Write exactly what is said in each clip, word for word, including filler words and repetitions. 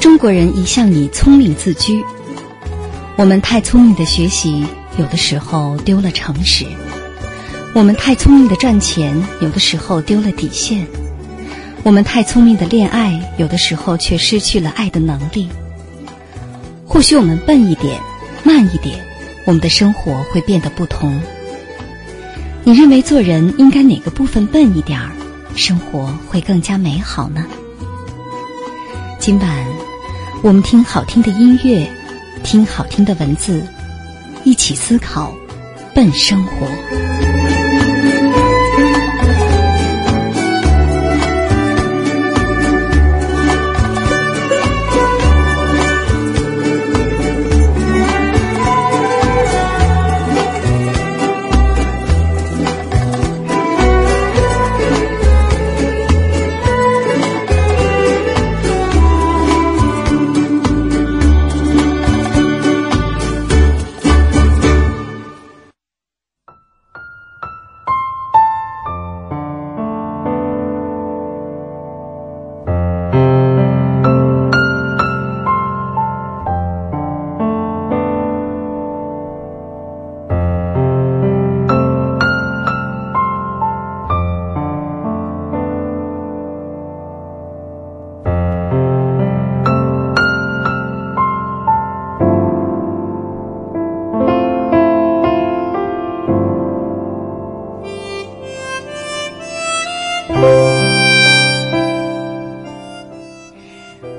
中国人一向以聪明自居，我们太聪明的学习，有的时候丢了诚实；我们太聪明的赚钱，有的时候丢了底线；我们太聪明的恋爱，有的时候却失去了爱的能力。或许我们笨一点，慢一点，我们的生活会变得不同。你认为做人应该哪个部分笨一点儿，生活会更加美好呢？今晚我们听好听的音乐，听好听的文字，一起思考笨生活。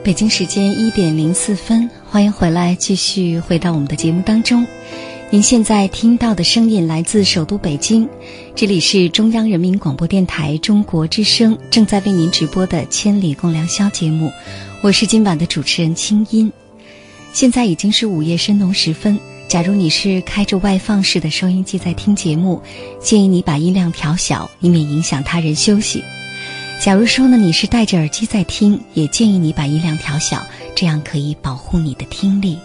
北京时间一点零四分，欢迎回来，继续回到我们的节目当中。您现在听到的声音来自首都北京，这里是中央人民广播电台中国之声正在为您直播的《千里共良宵》节目，我是今晚的主持人清音。现在已经是午夜深浓时分，假如你是开着外放式的收音机在听节目，建议你把音量调小，以免影响他人休息。假如说呢，你是戴着耳机在听，也建议你把音量调小，这样可以保护你的听力。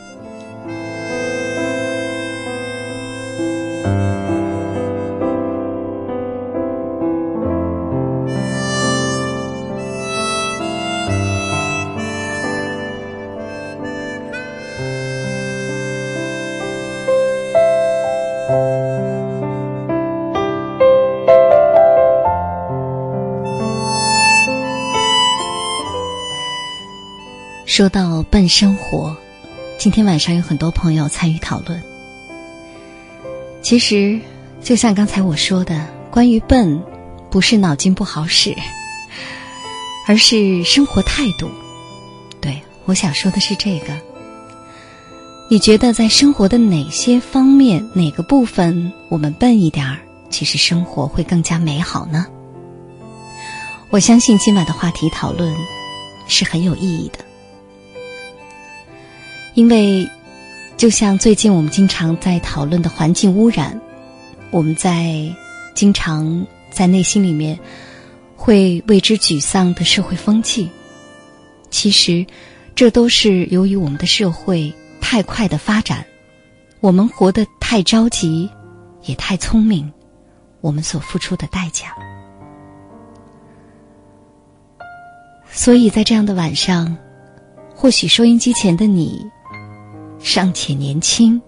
说到笨生活，今天晚上有很多朋友参与讨论。其实就像刚才我说的，关于笨不是脑筋不好使，而是生活态度。对，我想说的是这个。你觉得在生活的哪些方面，哪个部分我们笨一点儿，其实生活会更加美好呢？我相信今晚的话题讨论是很有意义的。因为就像最近我们经常在讨论的环境污染，我们在经常在内心里面会为之沮丧的社会风气，其实这都是由于我们的社会太快的发展，我们活得太着急也太聪明，我们所付出的代价。所以在这样的晚上，或许收音机前的你尚且年轻，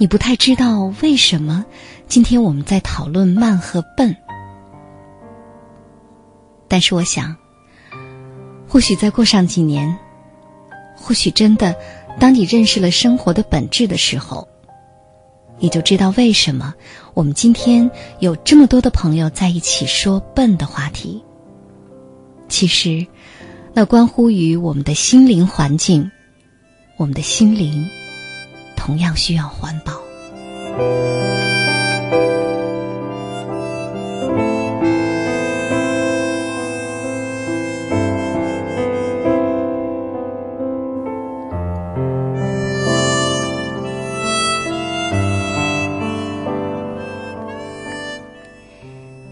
你不太知道为什么今天我们在讨论慢和笨。但是我想，或许再过上几年，或许真的当你认识了生活的本质的时候，你就知道为什么我们今天有这么多的朋友在一起说笨的话题。其实那关乎于我们的心灵环境，我们的心灵同样需要环保。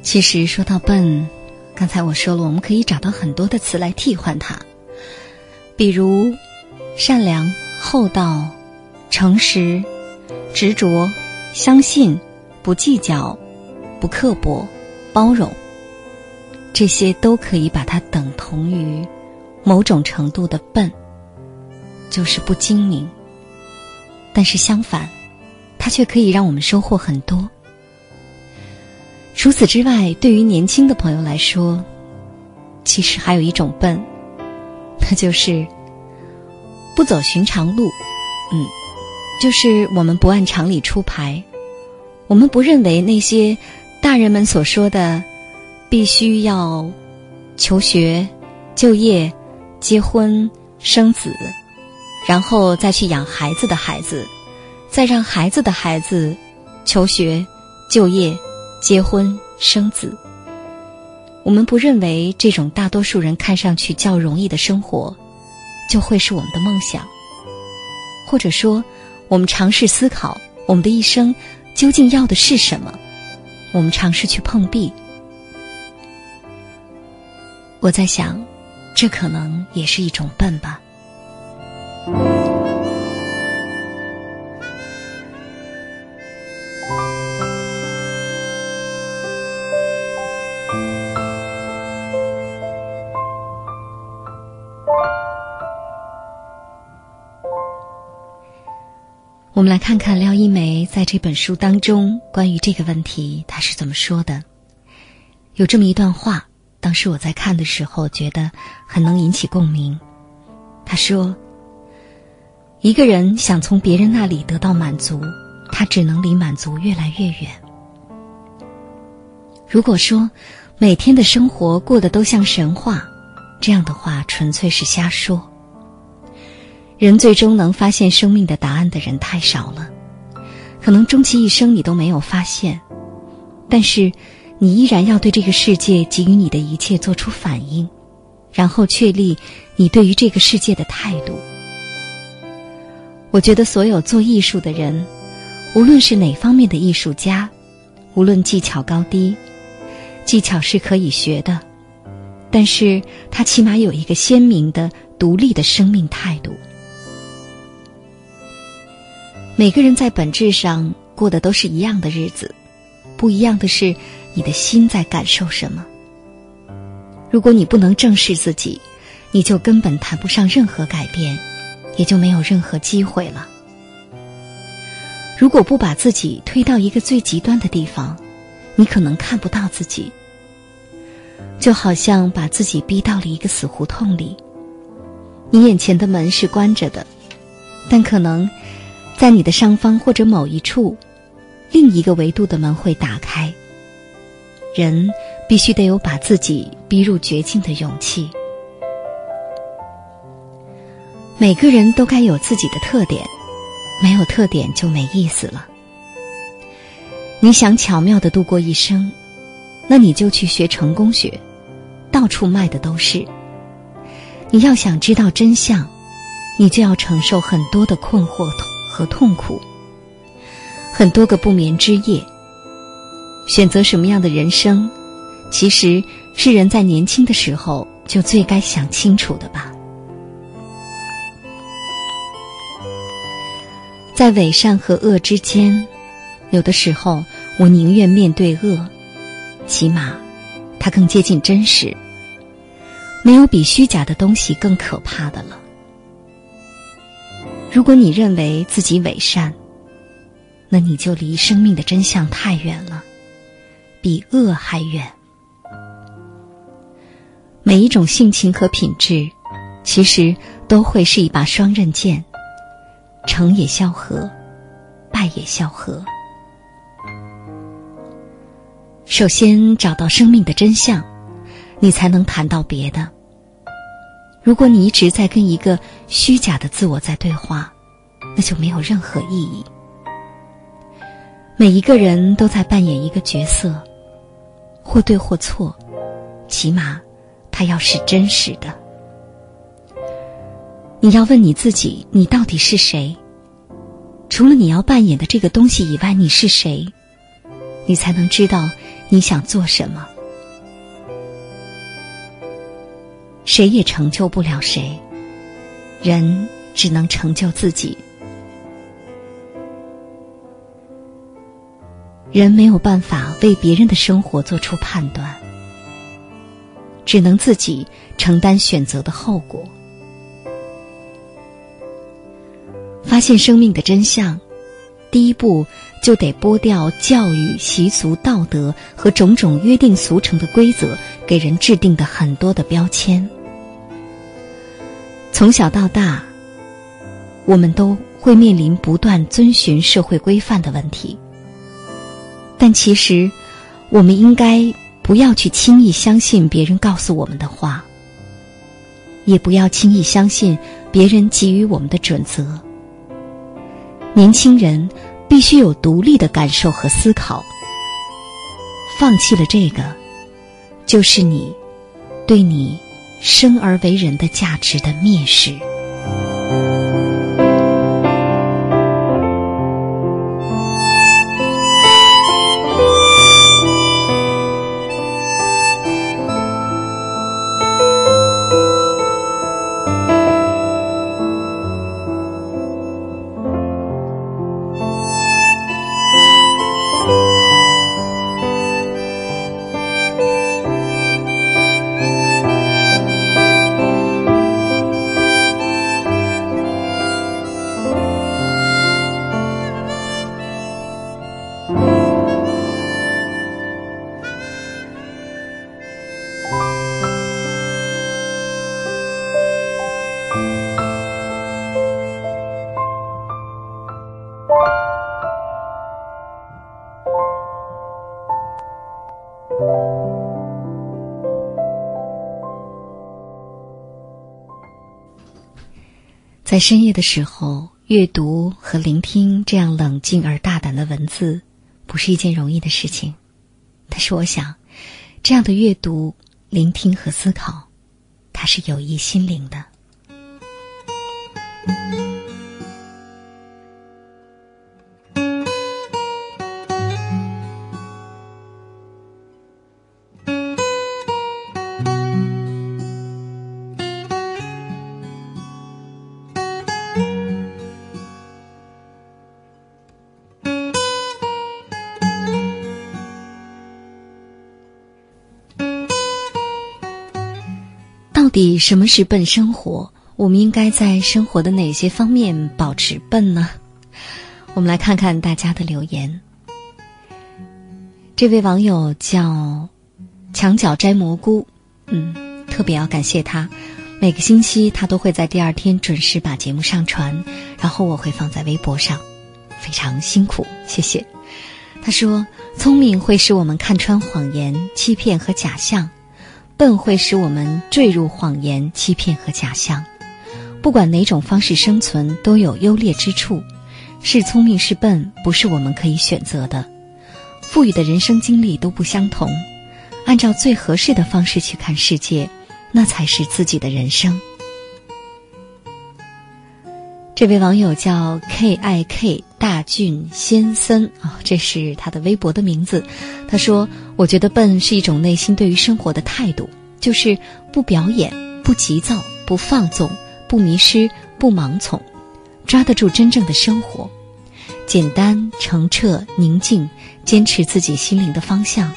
其实说到笨，刚才我说了，我们可以找到很多的词来替换它，比如善良、厚道、诚实、执着、相信、不计较、不刻薄、包容，这些都可以把它等同于某种程度的笨，就是不精明。但是相反，它却可以让我们收获很多。除此之外，对于年轻的朋友来说，其实还有一种笨，那就是不走寻常路。嗯，就是我们不按常理出牌，我们不认为那些大人们所说的必须要求学、就业、结婚、生子，然后再去养孩子的孩子，再让孩子的孩子求学、就业、结婚生子，我们不认为这种大多数人看上去较容易的生活就会是我们的梦想，或者说我们尝试思考我们的一生究竟要的是什么，我们尝试去碰壁。我在想，这可能也是一种笨吧。我们来看看廖一梅在这本书当中关于这个问题她是怎么说的。有这么一段话，当时我在看的时候觉得很能引起共鸣。她说，一个人想从别人那里得到满足，他只能离满足越来越远。如果说每天的生活过得都像神话，这样的话纯粹是瞎说。人最终能发现生命的答案的人太少了，可能终其一生你都没有发现，但是你依然要对这个世界给予你的一切做出反应，然后确立你对于这个世界的态度。我觉得所有做艺术的人，无论是哪方面的艺术家，无论技巧高低，技巧是可以学的，但是他起码有一个鲜明的独立的生命态度。每个人在本质上过的都是一样的日子，不一样的是你的心在感受什么。如果你不能正视自己，你就根本谈不上任何改变，也就没有任何机会了。如果不把自己推到一个最极端的地方，你可能看不到自己，就好像把自己逼到了一个死胡同里。你眼前的门是关着的，但可能在你的上方或者某一处，另一个维度的门会打开。人必须得有把自己逼入绝境的勇气。每个人都该有自己的特点，没有特点就没意思了。你想巧妙地度过一生，那你就去学成功学，到处卖的都是。你要想知道真相，你就要承受很多的困惑和痛苦，很多个不眠之夜。选择什么样的人生，其实是人在年轻的时候就最该想清楚的吧。在伪善和恶之间，有的时候我宁愿面对恶，起码它更接近真实。没有比虚假的东西更可怕的了。如果你认为自己伪善，那你就离生命的真相太远了，比恶还远。每一种性情和品质，其实都会是一把双刃剑，成也萧何，败也萧何。首先找到生命的真相，你才能谈到别的。如果你一直在跟一个虚假的自我在对话，那就没有任何意义。每一个人都在扮演一个角色，或对或错，起码它要是真实的。你要问你自己，你到底是谁？除了你要扮演的这个东西以外，你是谁？你才能知道你想做什么。谁也成就不了谁，人只能成就自己。人没有办法为别人的生活做出判断，只能自己承担选择的后果。发现生命的真相，第一步就得剥掉教育、习俗、道德和种种约定俗成的规则给人制定的很多的标签。从小到大，我们都会面临不断遵循社会规范的问题，但其实我们应该不要去轻易相信别人告诉我们的话，也不要轻易相信别人给予我们的准则。年轻人必须有独立的感受和思考，放弃了这个，就是你对你生而为人的价值的蔑视。在深夜的时候，阅读和聆听这样冷静而大胆的文字不是一件容易的事情，但是我想这样的阅读、聆听和思考，它是有益心灵的。到底什么是笨生活？我们应该在生活的哪些方面保持笨呢？我们来看看大家的留言。这位网友叫墙角摘蘑菇，嗯，特别要感谢他，每个星期他都会在第二天准时把节目上传，然后我会放在微博上，非常辛苦，谢谢。他说，聪明会使我们看穿谎言、欺骗和假象，笨会使我们坠入谎言、欺骗和假象。不管哪种方式生存都有优劣之处，是聪明是笨不是我们可以选择的，赋予的人生经历都不相同，按照最合适的方式去看世界，那才是自己的人生。这位网友叫 K I K 大俊先生、哦、这是他的微博的名字。他说，我觉得笨是一种内心对于生活的态度，就是不表演、不急躁、不放纵、不迷失、不盲从，抓得住真正的生活，简单、澄澈、宁静，坚持自己心灵的方向，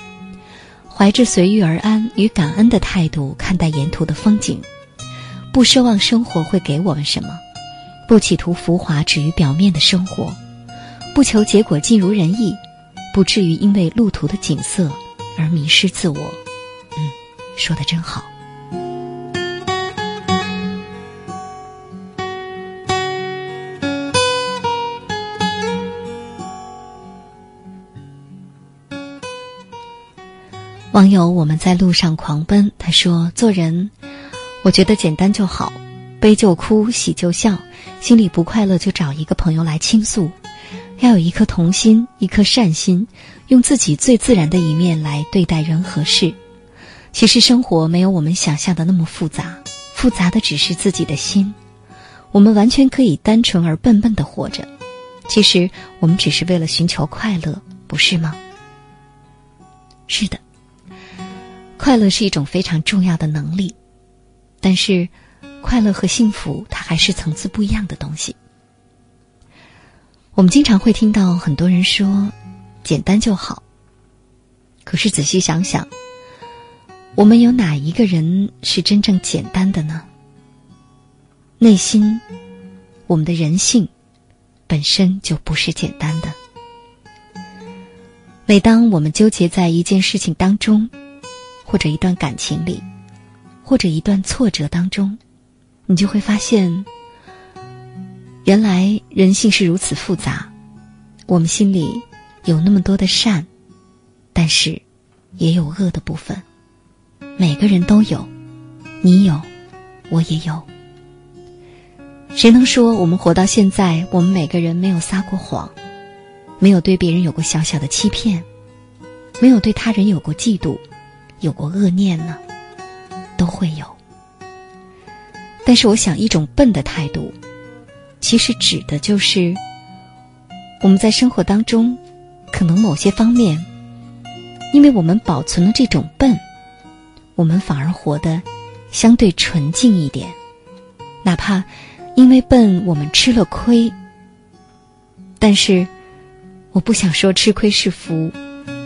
怀着随遇而安与感恩的态度看待沿途的风景，不奢望生活会给我们什么，不企图浮华止于表面的生活，不求结果尽如人意，不至于因为路途的景色而迷失自我。嗯，说得真好。网友我们在路上狂奔，他说，做人我觉得简单就好，悲就哭，喜就笑，心里不快乐就找一个朋友来倾诉。要有一颗童心，一颗善心，用自己最自然的一面来对待人和事。其实生活没有我们想象的那么复杂，复杂的只是自己的心。我们完全可以单纯而笨笨地活着，其实我们只是为了寻求快乐，不是吗？是的，快乐是一种非常重要的能力，但是快乐和幸福它还是层次不一样的东西。我们经常会听到很多人说简单就好，可是仔细想想，我们有哪一个人是真正简单的呢？内心，我们的人性本身就不是简单的。每当我们纠结在一件事情当中，或者一段感情里，或者一段挫折当中，你就会发现原来人性是如此复杂，我们心里有那么多的善，但是也有恶的部分，每个人都有，你有，我也有。谁能说我们活到现在，我们每个人没有撒过谎，没有对别人有过小小的欺骗，没有对他人有过嫉妒，有过恶念呢？都会有。但是我想，一种笨的态度其实指的就是我们在生活当中可能某些方面，因为我们保存了这种笨，我们反而活得相对纯净一点，哪怕因为笨我们吃了亏。但是我不想说吃亏是福，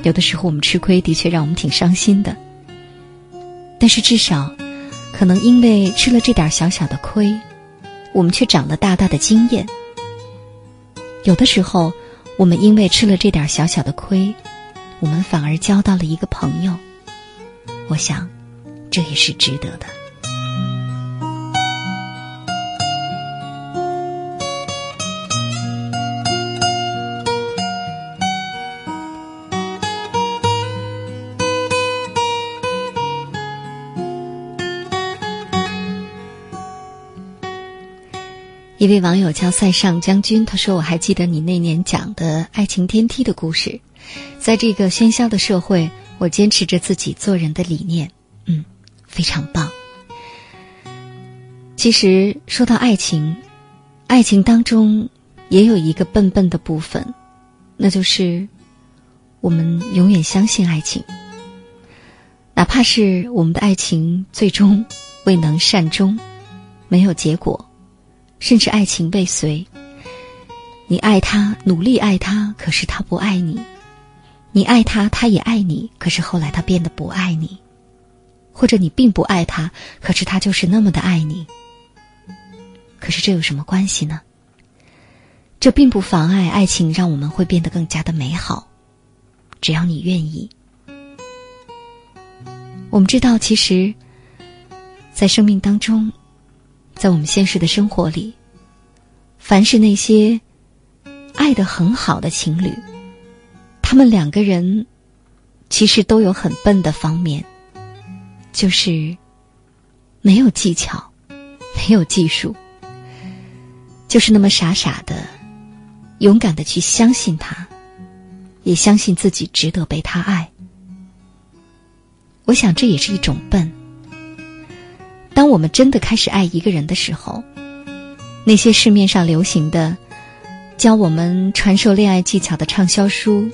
有的时候我们吃亏的确让我们挺伤心的，但是至少可能因为吃了这点小小的亏，我们却长了大大的经验。有的时候我们因为吃了这点小小的亏，我们反而交到了一个朋友，我想这也是值得的。一位网友叫塞尚将军，他说，我还记得你那年讲的爱情电梯的故事，在这个喧嚣的社会，我坚持着自己做人的理念。嗯，非常棒。其实说到爱情，爱情当中也有一个笨笨的部分，那就是我们永远相信爱情，哪怕是我们的爱情最终未能善终，没有结果，甚至爱情未遂，你爱他，努力爱他，可是他不爱你，你爱他，他也爱你，可是后来他变得不爱你，或者你并不爱他，可是他就是那么的爱你。可是这有什么关系呢？这并不妨碍爱情让我们会变得更加的美好，只要你愿意。我们知道，其实在生命当中，在我们现实的生活里，凡是那些爱得很好的情侣，他们两个人其实都有很笨的方面，就是没有技巧，没有技术，就是那么傻傻的勇敢的去相信他，也相信自己值得被他爱。我想这也是一种笨。当我们真的开始爱一个人的时候，那些市面上流行的教我们传授恋爱技巧的畅销书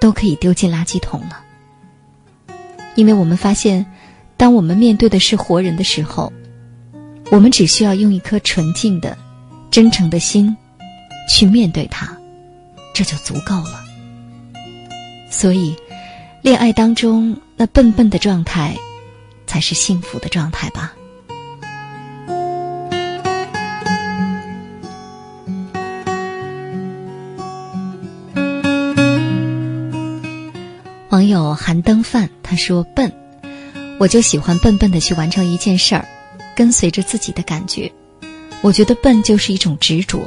都可以丢进垃圾桶了。因为我们发现，当我们面对的是活人的时候，我们只需要用一颗纯净的真诚的心去面对他，这就足够了。所以恋爱当中那笨笨的状态才是幸福的状态吧。网友韩登范他说，笨，我就喜欢笨笨的去完成一件事儿，跟随着自己的感觉。我觉得笨就是一种执着，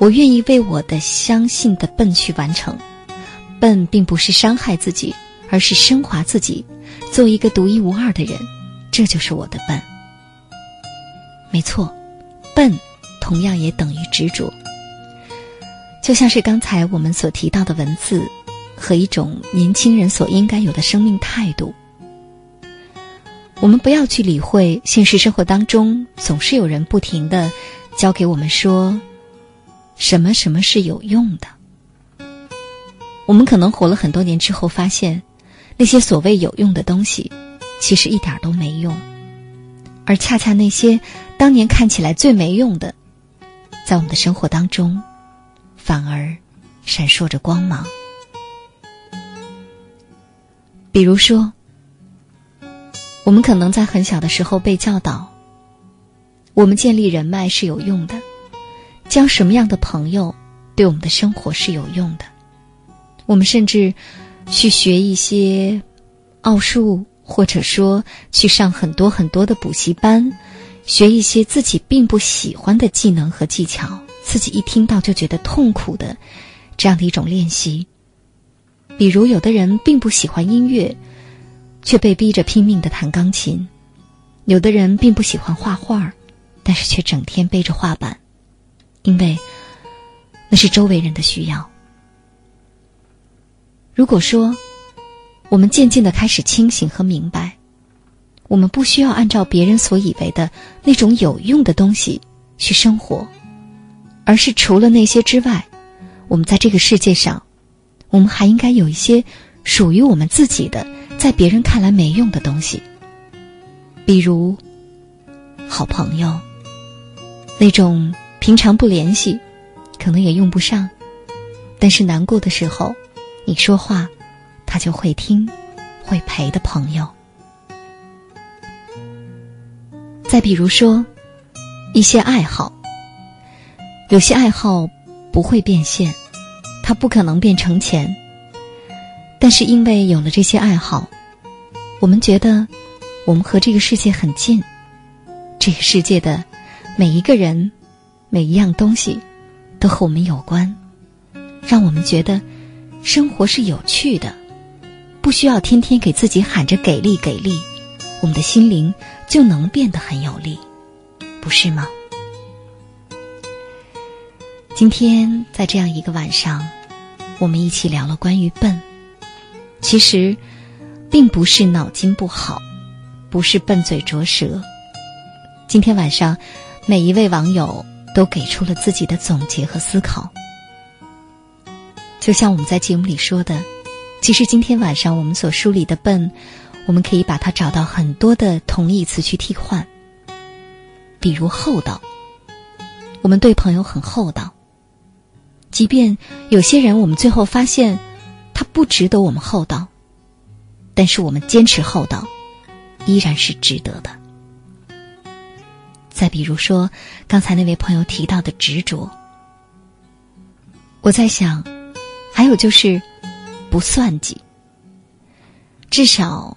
我愿意为我的相信的笨去完成。笨并不是伤害自己，而是升华自己，做一个独一无二的人，这就是我的笨。没错，笨同样也等于执着。就像是刚才我们所提到的文字和一种年轻人所应该有的生命态度。我们不要去理会现实生活当中总是有人不停地教给我们说什么什么是有用的。我们可能活了很多年之后发现，那些所谓有用的东西其实一点都没用，而恰恰那些当年看起来最没用的，在我们的生活当中反而闪烁着光芒。比如说，我们可能在很小的时候被教导，我们建立人脉是有用的，交什么样的朋友对我们的生活是有用的。我们甚至去学一些奥数，或者说去上很多很多的补习班，学一些自己并不喜欢的技能和技巧，自己一听到就觉得痛苦的这样的一种练习。比如有的人并不喜欢音乐，却被逼着拼命地弹钢琴；有的人并不喜欢画画，但是却整天背着画板，因为那是周围人的需要。如果说我们渐渐地开始清醒和明白，我们不需要按照别人所以为的那种有用的东西去生活，而是除了那些之外，我们在这个世界上，我们还应该有一些属于我们自己的，在别人看来没用的东西。比如好朋友，那种平常不联系，可能也用不上，但是难过的时候你说话他就会听会陪的朋友。再比如说一些爱好，有些爱好不会变现，它不可能变成钱，但是因为有了这些爱好，我们觉得我们和这个世界很近，这个世界的每一个人每一样东西都和我们有关，让我们觉得生活是有趣的，不需要天天给自己喊着给力给力，我们的心灵就能变得很有力，不是吗？今天在这样一个晚上，我们一起聊了关于笨。其实并不是脑筋不好，不是笨嘴拙舌。今天晚上每一位网友都给出了自己的总结和思考。就像我们在节目里说的，其实今天晚上我们所梳理的笨，我们可以把它找到很多的同义词去替换。比如厚道，我们对朋友很厚道，即便有些人我们最后发现他不值得我们厚道，但是我们坚持厚道依然是值得的。再比如说刚才那位朋友提到的执着，我在想还有就是不算计，至少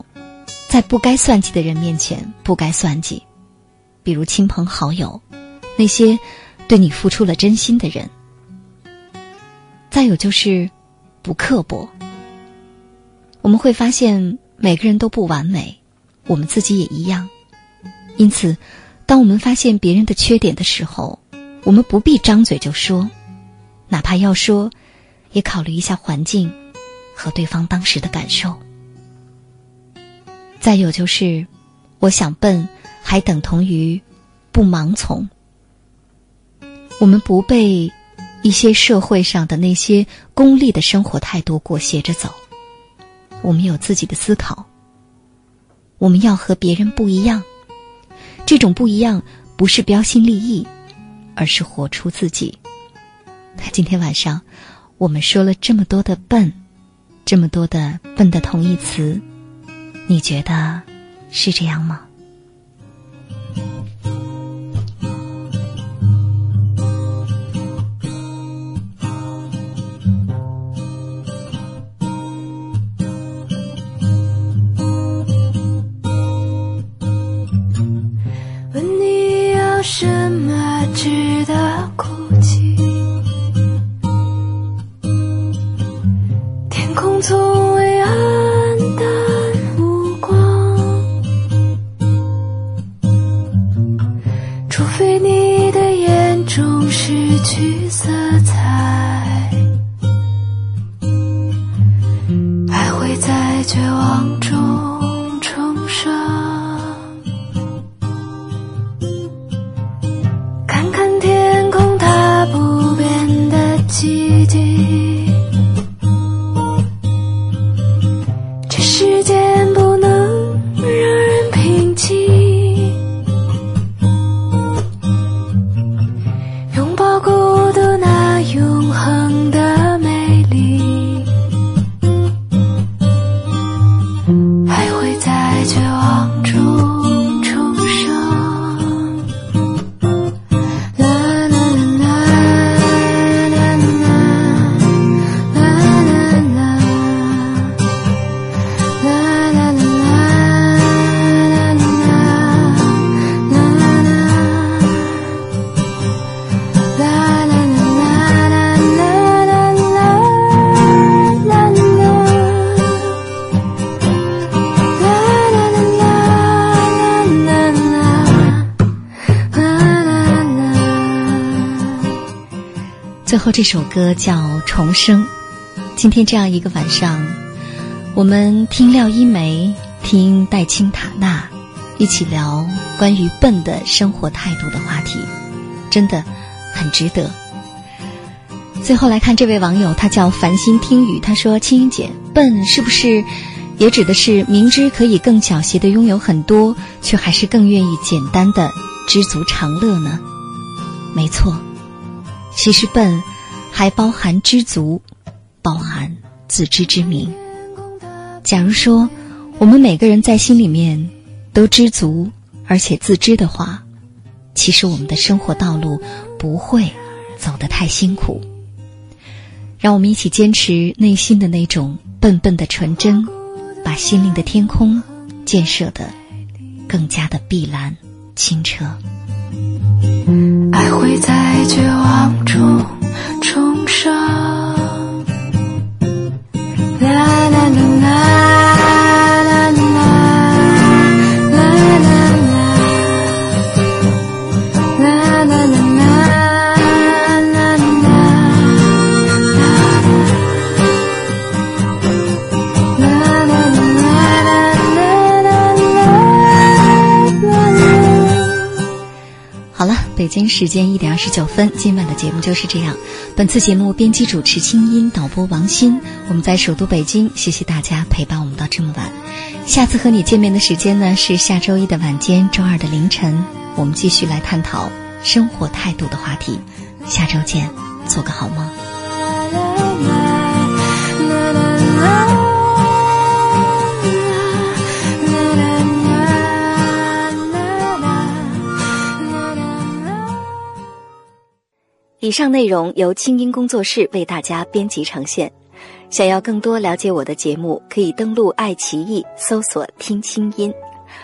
在不该算计的人面前不该算计，比如亲朋好友，那些对你付出了真心的人。再有就是不刻薄，我们会发现每个人都不完美，我们自己也一样，因此当我们发现别人的缺点的时候，我们不必张嘴就说，哪怕要说也考虑一下环境和对方当时的感受。再有就是我想笨还等同于不盲从，我们不被一些社会上的那些功利的生活态度裹挟着走，我们有自己的思考，我们要和别人不一样，这种不一样不是标新立异，而是活出自己。今天晚上我们说了这么多的笨，这么多的笨的同义词，你觉得是这样吗？问你有什么值得哭泣，天空从未暗淡无光，你的眼中失去色彩，徘徊在绝望中重生。看看天空它不变的寂静，这世间不能让人平静。 最后这首歌叫《重生》。今天这样一个晚上，我们听廖一梅，听戴青塔纳，一起聊关于笨的生活态度的话题，真的很值得。最后来看这位网友，他叫繁星听雨，他说：“青音姐，笨是不是也指的是明知可以更小心的拥有很多，却还是更愿意简单的知足常乐呢？”没错。 其实笨，还包含知足，包含自知之明。假如说我们每个人在心里面都知足而且自知的话，其实我们的生活道路不会走得太辛苦。让我们一起坚持内心的那种笨笨的纯真，把心灵的天空建设得更加的碧蓝清澈。 爱会在绝望中重生。啦啦啦啦。 北京时间一点二十九分，今晚的节目就是这样。本次节目编辑主持清音，导播王鑫。我们在首都北京，谢谢大家陪伴我们到这么晚。下次和你见面的时间呢是下周一的晚间，周二的凌晨。我们继续来探讨生活态度的话题。下周见，做个好梦。以上内容由清音工作室为大家编辑呈现。想要更多了解我的节目，可以登录爱奇艺搜索“听清音”。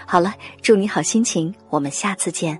好了，祝你好心情，我们下次见。